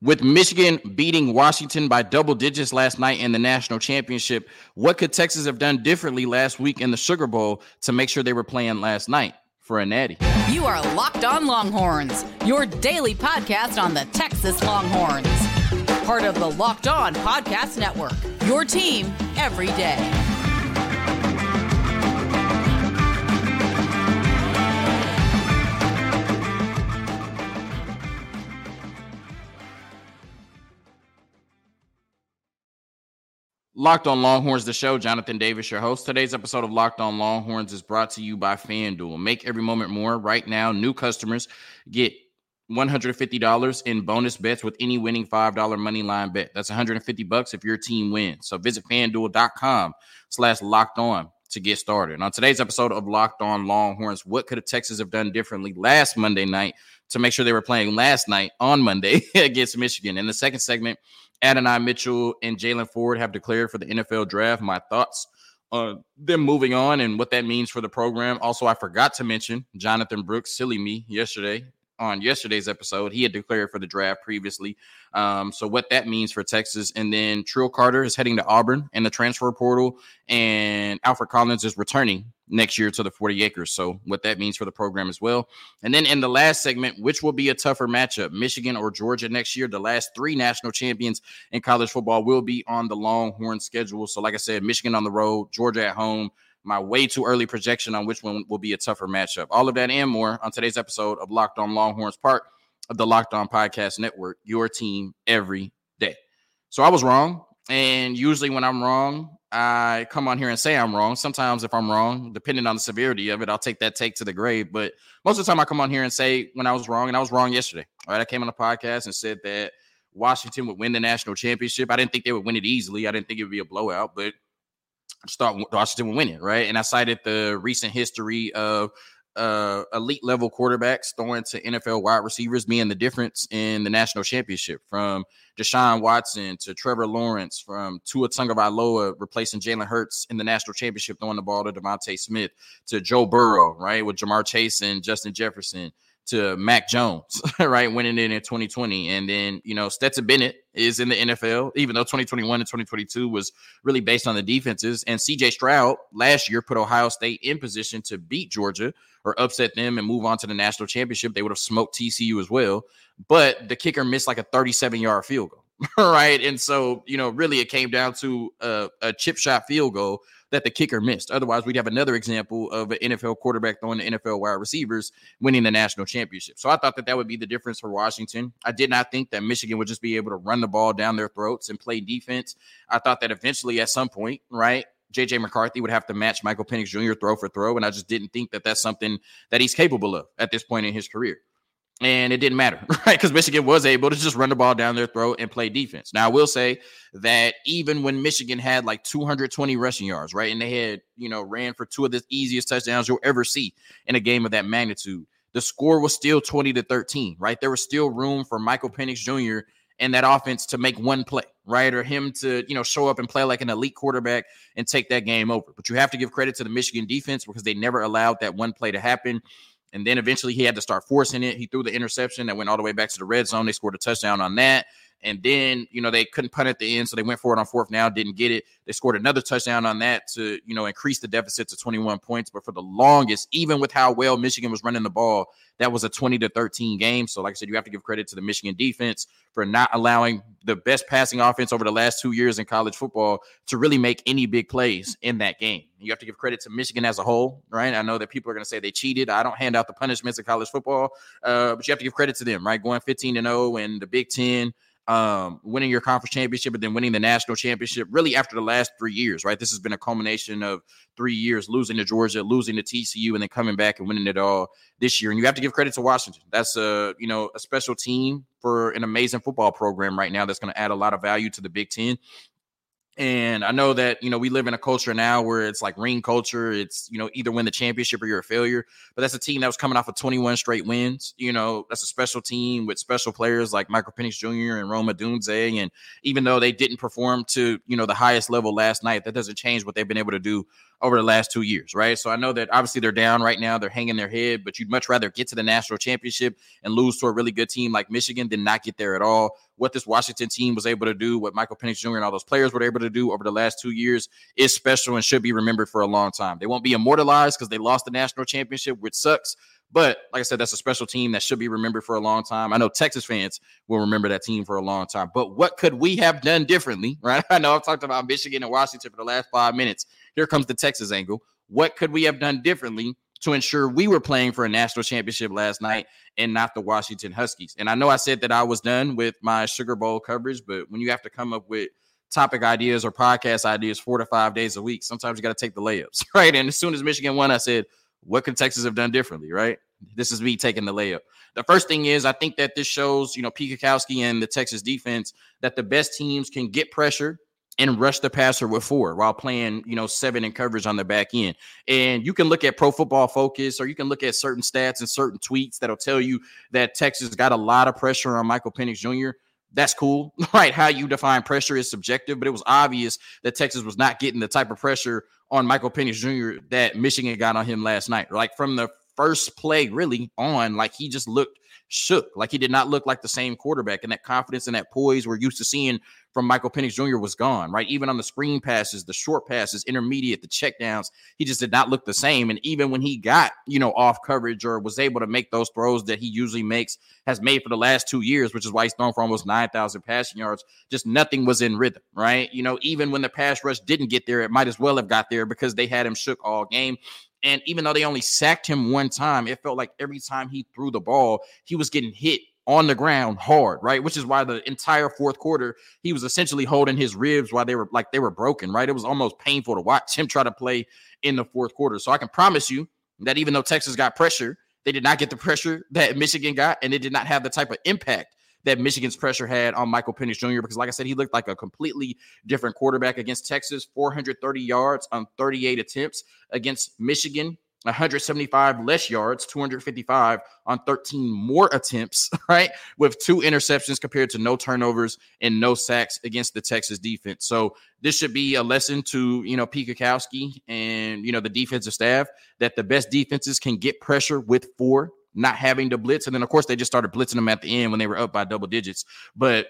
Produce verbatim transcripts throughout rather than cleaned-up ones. With Michigan beating Washington by double digits last night in the national championship, what could Texas have done differently last week in the Sugar Bowl to make sure they were playing last night for a natty? You are Locked On Longhorns, your daily podcast on the Texas Longhorns. Part of the Locked On Podcast Network, your team every day. Locked On Longhorns, the show. Jonathan Davis, your host. Today's episode of Locked On Longhorns is brought to you by FanDuel. Make every moment more. Right now, new customers get one hundred fifty dollars in bonus bets with any winning five dollar money line bet. That's one hundred fifty bucks if your team wins. So visit FanDuel.com slash locked on to get started. And on today's episode of Locked On Longhorns, what could Texas have done differently last Monday night to make sure they were playing last night on Monday against Michigan? In the second segment, Adonai Mitchell and Jaylen Ford have declared for the N F L draft. My thoughts on them moving on and what that means for the program. Also, I forgot to mention Jonathan Brooks, silly me, yesterday on yesterday's episode. He had declared for the draft previously. Um, so what that means for Texas. And then Trill Carter is heading to Auburn in the transfer portal. And Alfred Collins is returning next year to the forty acres. So what that means for the program as well. And then in the last segment, which will be a tougher matchup, Michigan or Georgia next year. The last three national champions in college football will be on the Longhorn schedule. So like I said, Michigan on the road, Georgia at home. My way too early projection on which one will be a tougher matchup. All of that and more on today's episode of Locked On Longhorns, part of the Locked On Podcast Network, your team every day. So I was wrong. And usually when I'm wrong, I come on here and say I'm wrong. Sometimes if I'm wrong, depending on the severity of it, I'll take that take to the grave. But most of the time I come on here and say when I was wrong, and I was wrong yesterday. All right, I came on the podcast and said that Washington would win the national championship. I didn't think they would win it easily. I didn't think it would be a blowout, but I just thought Washington would win it, right? And I cited the recent history of uh, elite-level quarterbacks throwing to N F L wide receivers being the difference in the national championship, from Deshaun Watson to Trevor Lawrence, from Tua Tagovailoa replacing Jalen Hurts in the national championship, throwing the ball to Devontae Smith, to Joe Burrow, right, with Ja'Marr Chase and Justin Jefferson, to Mac Jones, right, winning it in twenty twenty. And then, you know, Stetson Bennett is in the N F L, even though twenty twenty-one and twenty twenty-two was really based on the defenses. And C J Stroud last year put Ohio State in position to beat Georgia or upset them and move on to the national championship. They would have smoked T C U as well. But the kicker missed like a thirty-seven-yard field goal, right? And so, you know, really it came down to a, a chip shot field goal that the kicker missed. Otherwise, we'd have another example of an N F L quarterback throwing to N F L wide receivers winning the national championship. So I thought that that would be the difference for Washington. I did not think that Michigan would just be able to run the ball down their throats and play defense. I thought that eventually at some point, right, J J McCarthy would have to match Michael Penix Junior throw for throw, and I just didn't think that that's something that he's capable of at this point in his career. And it didn't matter, right? Because Michigan was able to just run the ball down their throat and play defense. Now, I will say that even when Michigan had like two hundred twenty rushing yards, right, and they had, you know, ran for two of the easiest touchdowns you'll ever see in a game of that magnitude, the score was still twenty to thirteen, right? There was still room for Michael Penix Junior and that offense to make one play, right? Or him to, you know, show up and play like an elite quarterback and take that game over. But you have to give credit to the Michigan defense because they never allowed that one play to happen. And then eventually he had to start forcing it. He threw the interception that went all the way back to the red zone. They scored a touchdown on that. And then, you know, they couldn't punt at the end, so they went for it on fourth down, didn't get it. They scored another touchdown on that to, you know, increase the deficit to twenty-one points. But for the longest, even with how well Michigan was running the ball, that was a twenty to thirteen game. So, like I said, you have to give credit to the Michigan defense for not allowing the best passing offense over the last two years in college football to really make any big plays in that game. You have to give credit to Michigan as a whole, right? I know that people are going to say they cheated. I don't hand out the punishments in college football, uh, but you have to give credit to them, right? Going fifteen and oh in the Big Ten. Um, winning your conference championship and then winning the national championship really after the last three years, right? This has been a culmination of three years, losing to Georgia, losing to T C U, and then coming back and winning it all this year. And you have to give credit to Washington. That's a, you know, a special team for an amazing football program right now that's going to add a lot of value to the Big Ten. And I know that, you know, we live in a culture now where it's like ring culture. It's, you know, either win the championship or you're a failure. But that's a team that was coming off of twenty-one straight wins. You know, that's a special team with special players like Michael Penix Junior and Rome Odunze. And even though they didn't perform to, you know, the highest level last night, that doesn't change what they've been able to do over the last two years, right? So I know that obviously they're down right now. They're hanging their head, but you'd much rather get to the national championship and lose to a really good team like Michigan than not get there at all. What this Washington team was able to do, what Michael Penix Junior and all those players were able to do over the last two years is special and should be remembered for a long time. They won't be immortalized because they lost the national championship, which sucks. But like I said, that's a special team that should be remembered for a long time. I know Texas fans will remember that team for a long time. But what could we have done differently, right? I know I've talked about Michigan and Washington for the last five minutes. Here comes the Texas angle. What could we have done differently to ensure we were playing for a national championship last night and not the Washington Huskies? And I know I said that I was done with my Sugar Bowl coverage, but when you have to come up with topic ideas or podcast ideas four to five days a week, sometimes you got to take the layups, right? And as soon as Michigan won, I said, what could Texas have done differently, right? This is me taking the layup. The first thing is I think that this shows, you know, Pete Kukowski and the Texas defense that the best teams can get pressure and rush the passer with four while playing, you know, seven in coverage on the back end. And you can look at Pro Football Focus or you can look at certain stats and certain tweets that'll tell you that Texas got a lot of pressure on Michael Penix Junior That's cool, right? How you define pressure is subjective, but it was obvious that Texas was not getting the type of pressure on Michael Penix Junior that Michigan got on him last night. Like from the first play really on, like he just looked shook. Like he did not look like the same quarterback, and that confidence and that poise we're used to seeing from Michael Penix Junior was gone, right? Even on the screen passes, the short passes, intermediate, the checkdowns, he just did not look the same. And even when he got, you know, off coverage or was able to make those throws that he usually makes, has made for the last two years, which is why he's thrown for almost nine thousand passing yards, just nothing was in rhythm, right? You know, even when the pass rush didn't get there, it might as well have got there because they had him shook all game. And even though they only sacked him one time, it felt like every time he threw the ball, he was getting hit on the ground hard, right? Which is why the entire fourth quarter, he was essentially holding his ribs while they were like they were broken, right? It was almost painful to watch him try to play in the fourth quarter. So I can promise you that even though Texas got pressure, they did not get the pressure that Michigan got, and it did not have the type of impact that Michigan's pressure had on Michael Penix Junior Because like I said, he looked like a completely different quarterback against Texas, four hundred thirty yards on thirty-eight attempts against Michigan, one hundred seventy-five less yards, two hundred fifty-five on thirteen more attempts, right? With two interceptions compared to no turnovers and no sacks against the Texas defense. So this should be a lesson to, you know, Pete Kukowski and, you know, the defensive staff that the best defenses can get pressure with four, not having to blitz. And then, of course, they just started blitzing them at the end when they were up by double digits. But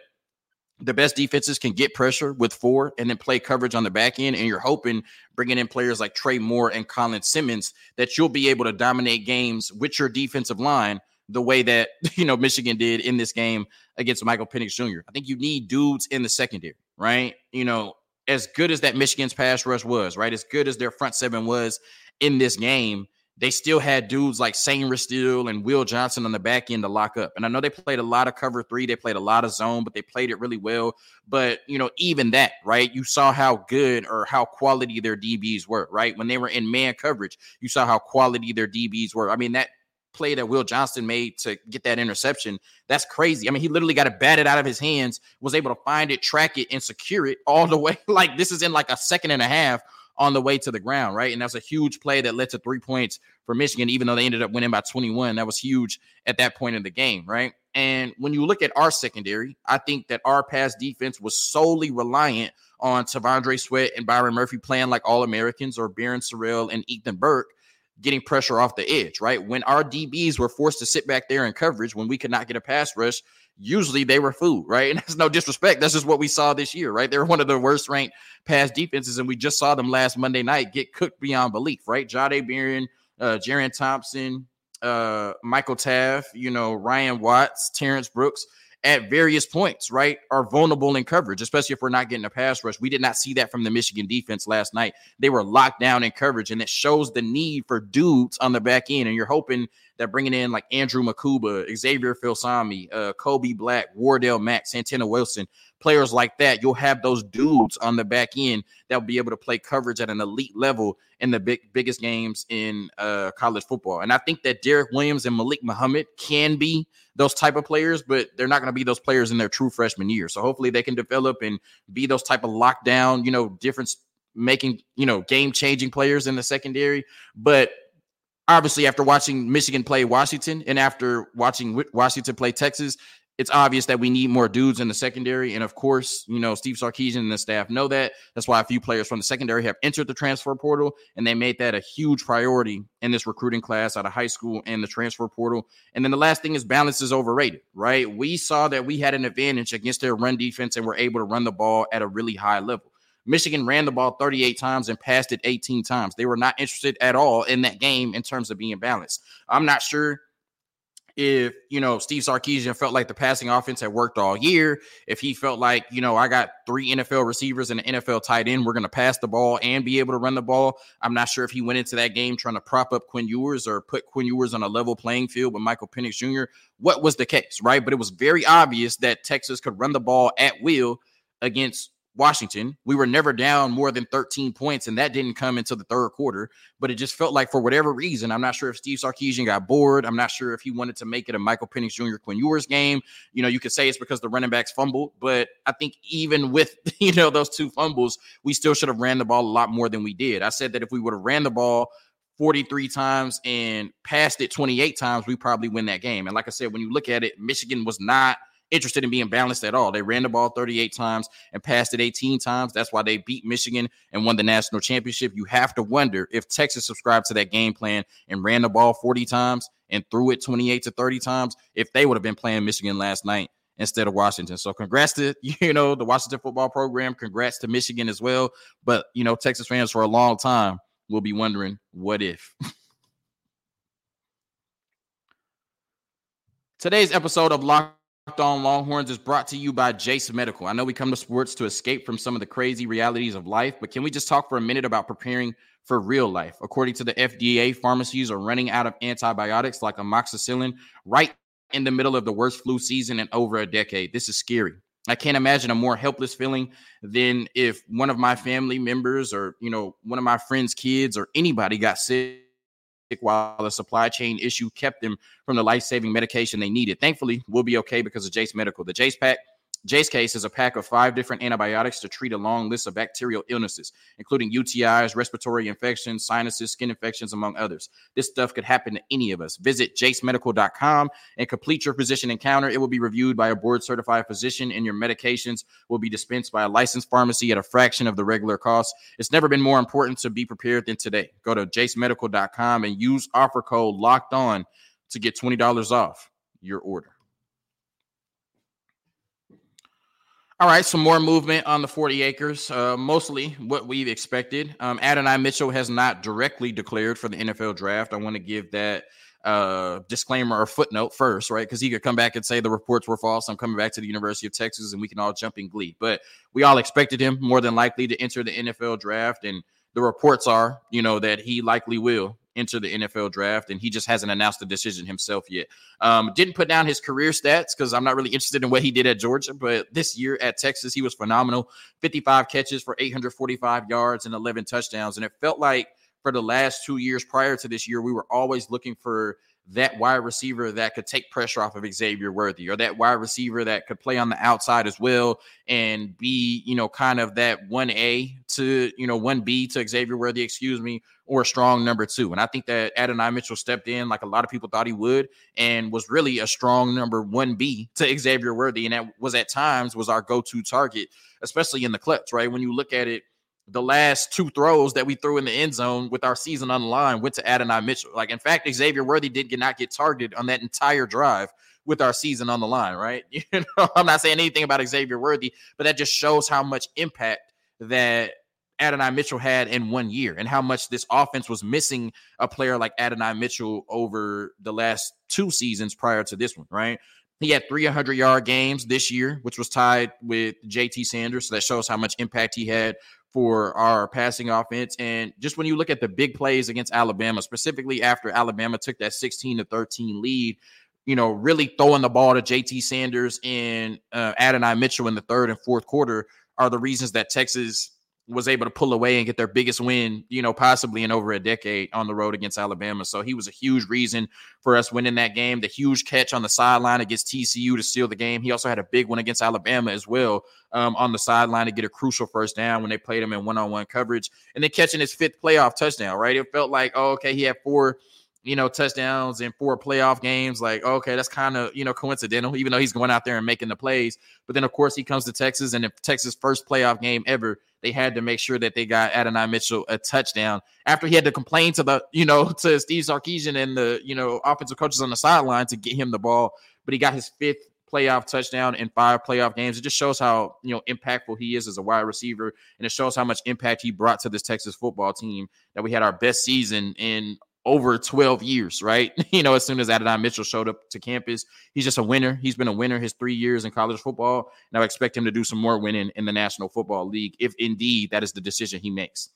the best defenses can get pressure with four and then play coverage on the back end. And you're hoping bringing in players like Trey Moore and Colin Simmons that you'll be able to dominate games with your defensive line the way that, you know, Michigan did in this game against Michael Penix Junior I think you need dudes in the secondary, right? You know, as good as that Michigan's pass rush was, right, as good as their front seven was in this game, they still had dudes like Sainra Steele and Will Johnson on the back end to lock up. And I know they played a lot of cover three. They played a lot of zone, but they played it really well. But, you know, even that, right, you saw how good or how quality their D Bs were, right? When they were in man coverage, you saw how quality their D Bs were. I mean, that play that Will Johnson made to get that interception, that's crazy. I mean, he literally got it batted out of his hands, was able to find it, track it, and secure it all the way. Like, this is in like a second and a half on the way to the ground, right? And that's a huge play that led to three points for Michigan, even though they ended up winning by twenty-one. That was huge at that point in the game, right? And when you look at our secondary, I think that our pass defense was solely reliant on T'Vondre Sweat and Byron Murphy playing like All-Americans or Baron Sorrell and Ethan Burke getting pressure off the edge, right? When our D Bs were forced to sit back there in coverage when we could not get a pass rush, usually they were food, right? And that's no disrespect. That's just what we saw this year, right? They're one of the worst ranked pass defenses, and we just saw them last Monday night get cooked beyond belief, right? Ja'Marr Chase, uh, Jaron Thompson, uh, Michael Taff, you know, Ryan Watts, Terrence Brooks, at various points, right, are vulnerable in coverage, especially if we're not getting a pass rush. We did not see that from the Michigan defense last night. They were locked down in coverage, and it shows the need for dudes on the back end. And you're hoping that bringing in like Andrew Makuba, Xavier Filsami, uh, Kobe Black, Wardell Mack, Santana Wilson, players like that, you'll have those dudes on the back end that'll be able to play coverage at an elite level in the big biggest games in uh, college football. And I think that Derek Williams and Malik Muhammad can be those type of players, but they're not going to be those players in their true freshman year. So hopefully they can develop and be those type of lockdown, you know, difference making, you know, game changing players in the secondary. But obviously, after watching Michigan play Washington and after watching Washington play Texas, it's obvious that we need more dudes in the secondary. And of course, you know, Steve Sarkisian and the staff know that. That's why a few players from the secondary have entered the transfer portal, and they made that a huge priority in this recruiting class out of high school and the transfer portal. And then the last thing is balance is overrated, right? We saw that we had an advantage against their run defense and were able to run the ball at a really high level. Michigan ran the ball thirty-eight times and passed it eighteen times. They were not interested at all in that game in terms of being balanced. I'm not sure if, you know, Steve Sarkisian felt like the passing offense had worked all year, if he felt like, you know, I got three N F L receivers and an N F L tight end, we're going to pass the ball and be able to run the ball. I'm not sure if he went into that game trying to prop up Quinn Ewers or put Quinn Ewers on a level playing field with Michael Penix Junior What was the case, right? But it was very obvious that Texas could run the ball at will against Washington. We were never down more than thirteen points, and that didn't come until the third quarter. But it just felt like, for whatever reason, I'm not sure if Steve Sarkisian got bored. I'm not sure if he wanted to make it a Michael Penix Junior Quinn Ewers game. You know, you could say it's because the running backs fumbled, but I think even with, you know, those two fumbles, we still should have ran the ball a lot more than we did. I said that if we would have ran the ball forty-three times and passed it twenty-eight times, we probably win that game. And like I said, when you look at it, Michigan was not interested in being balanced at all. They ran the ball thirty-eight times and passed it eighteen times. That's why they beat Michigan and won the national championship. You have to wonder if Texas subscribed to that game plan and ran the ball forty times and threw it twenty-eight to thirty times, if they would have been playing Michigan last night instead of Washington. So congrats to, you know, the Washington football program. Congrats to Michigan as well. But, you know, Texas fans for a long time will be wondering, what if? Today's episode of Locked Locked On Longhorns is brought to you by Jace Medical. I know we come to sports to escape from some of the crazy realities of life, but can we just talk for a minute about preparing for real life? According to the F D A, pharmacies are running out of antibiotics like amoxicillin right in the middle of the worst flu season in over a decade. This is scary. I can't imagine a more helpless feeling than if one of my family members or, you know, one of my friends' kids or anybody got sick while the supply chain issue kept them from the life-saving medication they needed. Thankfully, we'll be okay because of Jace Medical. The Jace Pack, Jace Case is a pack of five different antibiotics to treat a long list of bacterial illnesses, including U T Is, respiratory infections, sinuses, skin infections, among others. This stuff could happen to any of us. Visit Jace Medical dot com and complete your physician encounter. It will be reviewed by a board-certified physician, and your medications will be dispensed by a licensed pharmacy at a fraction of the regular cost. It's never been more important to be prepared than today. Go to Jace Medical dot com and use offer code LOCKEDON to get twenty dollars off your order. All right, some more movement on the forty acres, uh, mostly what we've expected. Um, Adonai Mitchell has not directly declared for the N F L draft. I want to give that uh, disclaimer or footnote first, right? Because he could come back and say the reports were false. I'm coming back to the University of Texas, and we can all jump in glee. But we all expected him more than likely to enter the N F L draft, and the reports are, you know, that he likely will enter the N F L draft, and he just hasn't announced the decision himself yet. Um, didn't put down his career stats because I'm not really interested in what he did at Georgia, but this year at Texas, he was phenomenal. fifty-five catches for eight hundred forty-five yards and eleven touchdowns. And it felt like for the last two years prior to this year, we were always looking for that wide receiver that could take pressure off of Xavier Worthy, or that wide receiver that could play on the outside as well and be, you know, kind of that one A to, you know, one B to Xavier Worthy, excuse me, or a strong number two. And I think that Adonai Mitchell stepped in like a lot of people thought he would and was really a strong number one B to Xavier Worthy. And that was at times was our go-to target, especially in the clutch, right? When you look at it, the last two throws that we threw in the end zone with our season on the line went to Adonai Mitchell. Like, in fact, Xavier Worthy did not get targeted on that entire drive with our season on the line, right? You know, I'm not saying anything about Xavier Worthy, but that just shows how much impact that Adonai Mitchell had in one year and how much this offense was missing a player like Adonai Mitchell over the last two seasons prior to this one, right? He had three hundred-yard games this year, which was tied with J T Sanders, so that shows how much impact he had for our passing offense. And just when you look at the big plays against Alabama, specifically after Alabama took that sixteen to thirteen lead, you know, really throwing the ball to J T Sanders and uh, Adonai Mitchell in the third and fourth quarter are the reasons that Texas was able to pull away and get their biggest win, you know, possibly in over a decade on the road against Alabama. So he was a huge reason for us winning that game. The huge catch on the sideline against T C U to seal the game. He also had a big one against Alabama as well, um, on the sideline to get a crucial first down when they played him in one-on-one coverage. And then catching his fifth playoff touchdown, right? It felt like, oh, okay, he had four, you know, touchdowns in four playoff games. Like, okay, that's kind of, you know, coincidental, even though he's going out there and making the plays. But then, of course, he comes to Texas, and in Texas' first playoff game ever, they had to make sure that they got Adonai Mitchell a touchdown after he had to complain to the, you know, to Steve Sarkisian and the, you know, offensive coaches on the sideline to get him the ball. But he got his fifth playoff touchdown in five playoff games. It just shows how, you know, impactful he is as a wide receiver. And it shows how much impact he brought to this Texas football team, that we had our best season in over twelve years, right? You know, as soon as Adonai Mitchell showed up to campus, he's just a winner. He's been a winner his three years in college football, and I expect him to do some more winning in the National Football League, if indeed that is the decision he makes.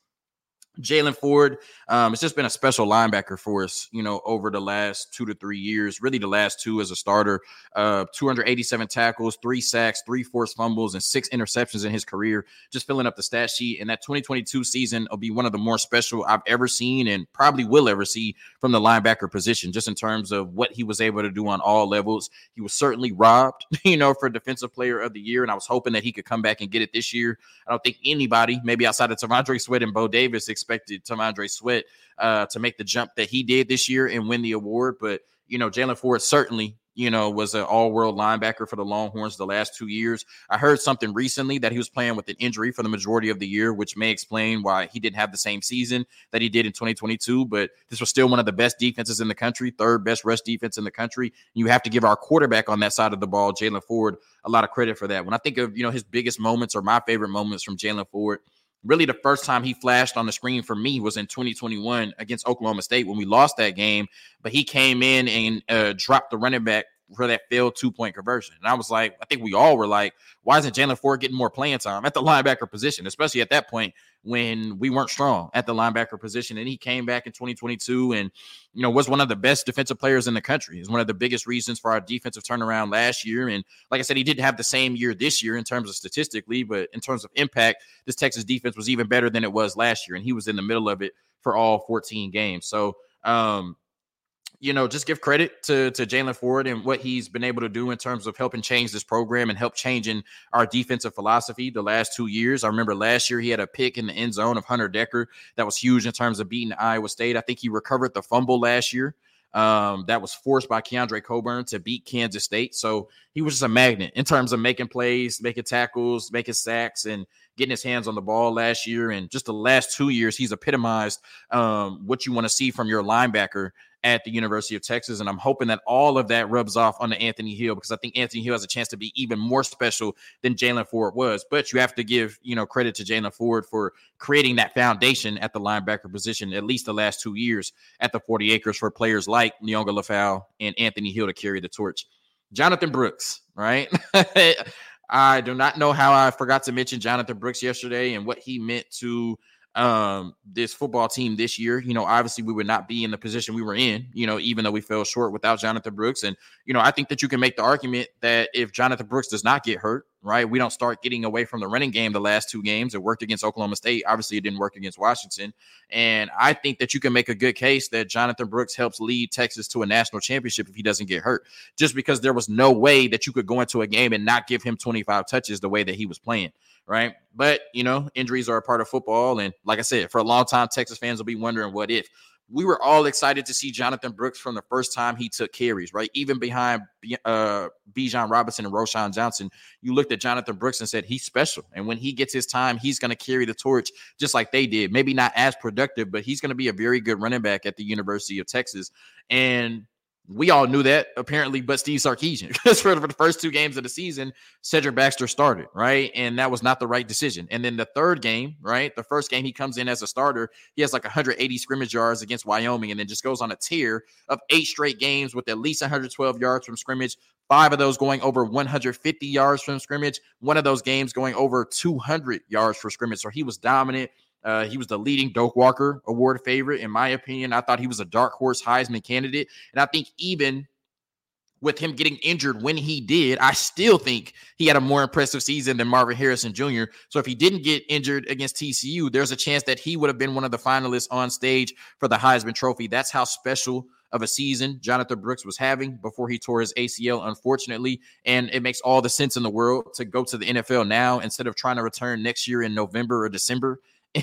Jaylen Ford, um, it's just been a special linebacker for us, you know, over the last two to three years, really the last two as a starter. Uh, two hundred eighty-seven tackles, three sacks, three forced fumbles, and six interceptions in his career, just filling up the stat sheet. And that twenty twenty-two season will be one of the more special I've ever seen, and probably will ever see, from the linebacker position, just in terms of what he was able to do on all levels. He was certainly robbed, you know, for Defensive Player of the Year, and I was hoping that he could come back and get it this year. I don't think anybody, maybe outside of T'Vondre Sweat and Bo Davis, expected T'Vondre Sweat uh, to make the jump that he did this year and win the award. But, you know, Jaylen Ford certainly, you know, was an all-world linebacker for the Longhorns the last two years. I heard something recently that he was playing with an injury for the majority of the year, which may explain why he didn't have the same season that he did in twenty twenty-two. But this was still one of the best defenses in the country, third best rush defense in the country. You have to give our quarterback on that side of the ball, Jaylen Ford, a lot of credit for that. When I think of, you know, his biggest moments, or my favorite moments from Jaylen Ford, really the first time he flashed on the screen for me was in twenty twenty-one against Oklahoma State, when we lost that game. But he came in and uh, dropped the running back for that failed two-point conversion. And I was like, I think we all were like, why isn't Jaylen Ford getting more playing time at the linebacker position, especially at that point when we weren't strong at the linebacker position? And he came back in twenty twenty-two and, you know, was one of the best defensive players in the country. Is one of the biggest reasons for our defensive turnaround last year. And like I said, he didn't have the same year this year in terms of statistically, but in terms of impact, this Texas defense was even better than it was last year. And he was in the middle of it for all fourteen games. So, um, you know, just give credit to, to Jaylen Ford and what he's been able to do in terms of helping change this program and help changing our defensive philosophy the last two years. I remember last year he had a pick in the end zone of Hunter Decker that was huge in terms of beating Iowa State. I think he recovered the fumble last year um, that was forced by Keandre Coburn to beat Kansas State. So he was just a magnet in terms of making plays, making tackles, making sacks, and getting his hands on the ball last year. And just the last two years, he's epitomized um, what you want to see from your linebacker at the University of Texas. And I'm hoping that all of that rubs off onto Anthony Hill, because I think Anthony Hill has a chance to be even more special than Jaylen Ford was. But you have to give, you know, credit to Jaylen Ford for creating that foundation at the linebacker position, at least the last two years at the forty acres, for players like Nyong'o Le'Fau and Anthony Hill to carry the torch. Jonathan Brooks, right? I do not know how I forgot to mention Jonathan Brooks yesterday and what he meant to um this football team this year. You know, obviously we would not be in the position we were in, you know, even though we fell short, without Jonathan Brooks. And, you know, I think that you can make the argument that if Jonathan Brooks does not get hurt, right, we don't start getting away from the running game the last two games. It worked against Oklahoma State. Obviously, it didn't work against Washington. And I think that you can make a good case that Jonathan Brooks helps lead Texas to a national championship if he doesn't get hurt, just because there was no way that you could go into a game and not give him twenty-five touches the way that he was playing, right? But, you know, injuries are a part of football. And like I said, for a long time, Texas fans will be wondering what if. We were all excited to see Jonathan Brooks from the first time he took carries, right? Even behind uh, Bijan Robinson and Roschon Johnson, you looked at Jonathan Brooks and said, he's special. And when he gets his time, he's going to carry the torch just like they did. Maybe not as productive, but he's going to be a very good running back at the University of Texas. And we all knew that, apparently, but Steve Sarkisian, because for the first two games of the season, Cedric Baxter started, right? And that was not the right decision. And then the third game, right, the first game he comes in as a starter, he has like one hundred eighty scrimmage yards against Wyoming, and then just goes on a tear of eight straight games with at least one hundred twelve yards from scrimmage, five of those going over one hundred fifty yards from scrimmage, one of those games going over two hundred yards for scrimmage. So he was dominant. Uh, he was the leading Doak Walker Award favorite, in my opinion. I thought he was a dark horse Heisman candidate. And I think even with him getting injured when he did, I still think he had a more impressive season than Marvin Harrison Junior So if he didn't get injured against T C U, there's a chance that he would have been one of the finalists on stage for the Heisman Trophy. That's how special of a season Jonathan Brooks was having before he tore his A C L, unfortunately. And it makes all the sense in the world to go to the N F L now instead of trying to return next year in November or December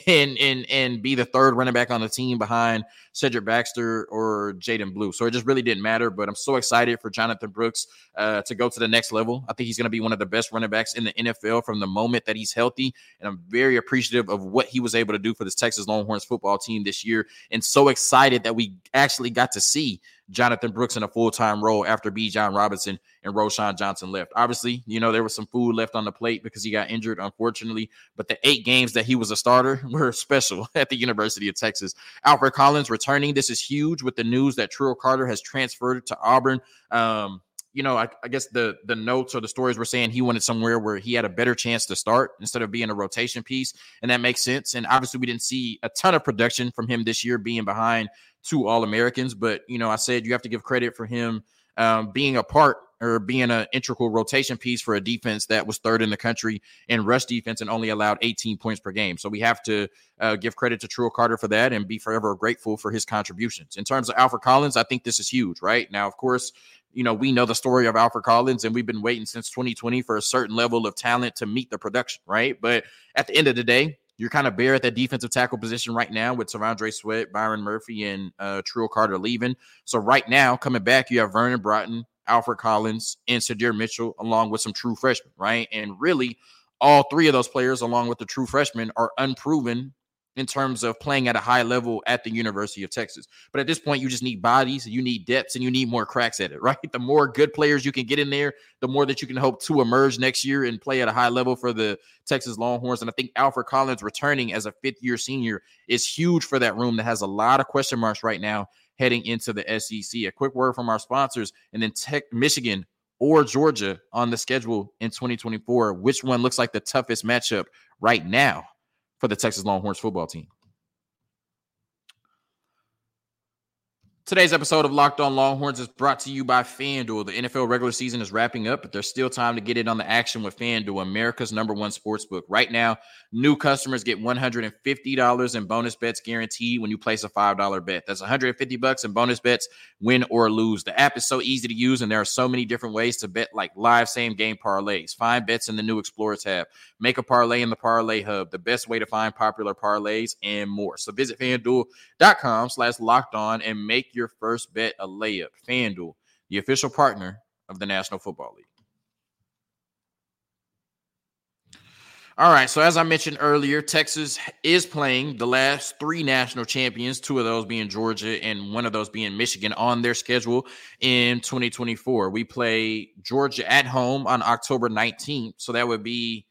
and and and be the third running back on the team behind Cedric Baxter or Jaden Blue. So it just really didn't matter. But I'm so excited for Jonathan Brooks uh, to go to the next level. I think he's going to be one of the best running backs in the N F L from the moment that he's healthy. And I'm very appreciative of what he was able to do for this Texas Longhorns football team this year. And so excited that we actually got to see Jonathan Brooks in a full-time role after Bijan Robinson and Roschon Johnson left. Obviously, you know, there was some food left on the plate because he got injured, unfortunately, but the eight games that he was a starter were special at the University of Texas. Alfred Collins returning. This is huge with the news that Trill Carter has transferred to Auburn. Um, you know, I, I guess the the notes or the stories were saying he wanted somewhere where he had a better chance to start instead of being a rotation piece, and that makes sense. And obviously, we didn't see a ton of production from him this year being behind two All-Americans, but, you know, I said you have to give credit for him um, being a part or being an integral rotation piece for a defense that was third in the country in rush defense and only allowed eighteen points per game. So we have to uh, give credit to Trill Carter for that and be forever grateful for his contributions. In terms of Alfred Collins, I think this is huge, right? Now, of course, you know, we know the story of Alfred Collins, and we've been waiting since twenty twenty for a certain level of talent to meet the production, right? But at the end of the day, you're kind of bare at that defensive tackle position right now with T'Vondre Sweat, Byron Murphy, and uh, Trill Carter leaving. So right now, coming back, you have Vernon Broughton, Alfred Collins, and Xavier Mitchell, along with some true freshmen, right? And really, all three of those players, along with the true freshmen, are unproven in terms of playing at a high level at the University of Texas. But at this point, you just need bodies, you need depths, and you need more cracks at it, right? The more good players you can get in there, the more that you can hope to emerge next year and play at a high level for the Texas Longhorns. And I think Alfred Collins returning as a fifth-year senior is huge for that room that has a lot of question marks right now heading into the S E C. A quick word from our sponsors, and then Tech, Michigan, or Georgia on the schedule in twenty twenty-four. Which one looks like the toughest matchup right now for the Texas Longhorns football team? Today's episode of Locked On Longhorns is brought to you by FanDuel. The N F L regular season is wrapping up, but there's still time to get in on the action with FanDuel, America's number one sportsbook. Right now, new customers get one hundred fifty dollars in bonus bets guaranteed when you place a five dollars bet. That's one hundred fifty dollars in bonus bets, win or lose. The app is so easy to use, and there are so many different ways to bet, like live same-game parlays. Find bets in the new Explorer tab. Make a parlay in the Parlay Hub, the best way to find popular parlays and more. So visit FanDuel.com slash locked on and make your your first bet a layup. FanDuel, the official partner of the National Football League. All right, so as I mentioned earlier, Texas is playing the last three national champions, two of those being Georgia and one of those being Michigan, on their schedule in twenty twenty-four. We play Georgia at home on October nineteenth, so that would be,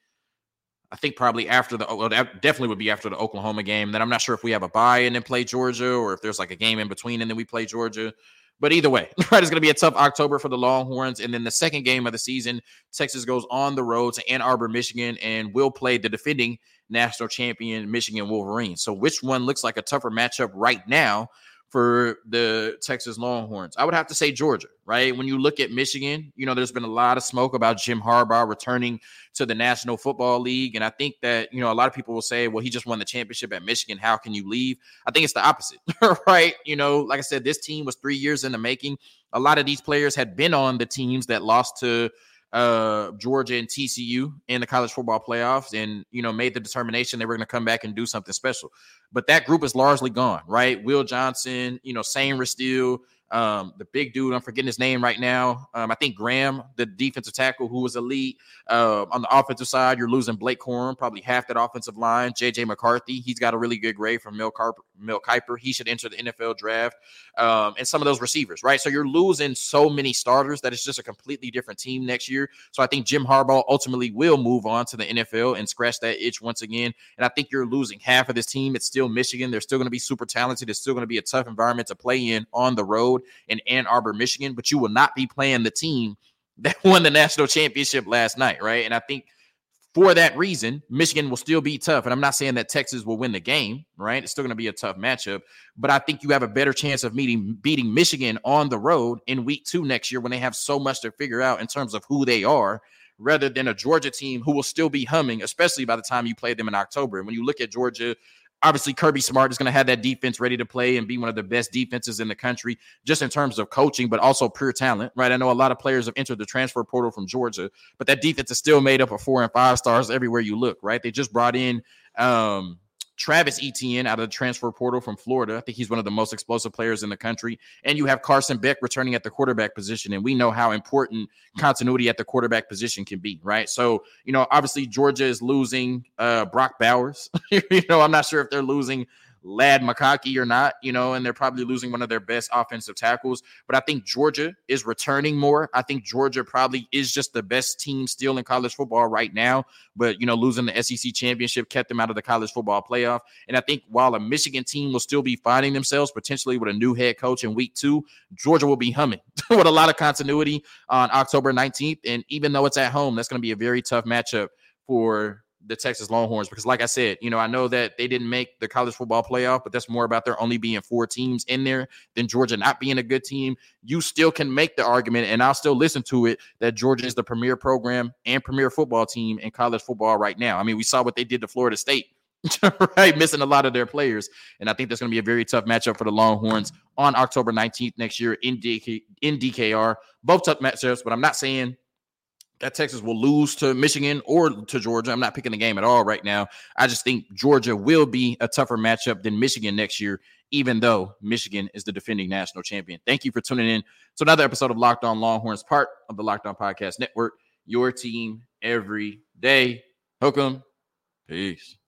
I think, probably after the well, that definitely would be after the Oklahoma game. Then I'm not sure if we have a bye and then play Georgia, or if there's like a game in between and then we play Georgia. But either way, right, it's going to be a tough October for the Longhorns. And then the second game of the season, Texas goes on the road to Ann Arbor, Michigan, and will play the defending national champion Michigan Wolverines. So which one looks like a tougher matchup right now for the Texas Longhorns? I would have to say Georgia, right? When you look at Michigan, you know, there's been a lot of smoke about Jim Harbaugh returning to the National Football League. And I think that, you know, a lot of people will say, well, he just won the championship at Michigan. How can you leave? I think it's the opposite, right? You know, like I said, this team was three years in the making. A lot of these players had been on the teams that lost to uh Georgia and T C U in the college football playoffs, and you know, made the determination they were going to come back and do something special. But that group is largely gone, right? Will Johnson, you know, Sain Restill, um the big dude, I'm forgetting his name right now, um I think Graham, the defensive tackle who was elite. Uh on the offensive side, you're losing Blake Corum, probably half that offensive line. J J McCarthy, he's got a really good grade from Mel Kiper. Mel Kiper he should enter the N F L draft. Um and some of those receivers, right? So you're losing so many starters that it's just a completely different team next year. So I think Jim Harbaugh ultimately will move on to the N F L and scratch that itch once again. And I think you're losing half of this team. It's still Michigan. They're still going to be super talented. It's still going to be a tough environment to play in on the road in Ann Arbor, Michigan, but you will not be playing the team that won the national championship last night, right? And I think for that reason, Michigan will still be tough. And I'm not saying that Texas will win the game, right? It's still going to be a tough matchup, but I think you have a better chance of meeting beating Michigan on the road in week two next year when they have so much to figure out in terms of who they are, rather than a Georgia team who will still be humming, especially by the time you play them in October. And when you look at Georgia, obviously, Kirby Smart is going to have that defense ready to play and be one of the best defenses in the country, just in terms of coaching, but also pure talent, right? I know a lot of players have entered the transfer portal from Georgia, but that defense is still made up of four and five stars everywhere you look, right? They just brought in um, Travis Etienne out of the transfer portal from Florida. I think he's one of the most explosive players in the country. And you have Carson Beck returning at the quarterback position. And we know how important continuity at the quarterback position can be, right? So, you know, obviously Georgia is losing uh, Brock Bowers. You know, I'm not sure if they're losing Ladd Mackaki or not, you know, and they're probably losing one of their best offensive tackles. But I think Georgia is returning more. I think Georgia probably is just the best team still in college football right now. But, you know, losing the S E C championship kept them out of the college football playoff. And I think while a Michigan team will still be finding themselves potentially with a new head coach in week two, Georgia will be humming with a lot of continuity on October nineteenth. And even though it's at home, that's going to be a very tough matchup for the Texas Longhorns, because like I said, you know, I know that they didn't make the college football playoff, but that's more about there only being four teams in there than Georgia not being a good team. You still can make the argument, and I'll still listen to it, that Georgia is the premier program and premier football team in college football right now. I mean, we saw what they did to Florida State, right? Missing a lot of their players. And I think that's going to be a very tough matchup for the Longhorns on October nineteenth next year in D K, in D K R. Both tough matchups, but I'm not saying that Texas will lose to Michigan or to Georgia. I'm not picking the game at all right now. I just think Georgia will be a tougher matchup than Michigan next year, even though Michigan is the defending national champion. Thank you for tuning in to another episode of Locked On Longhorns, part of the Locked On Podcast Network, your team every day. Hook 'em. Peace.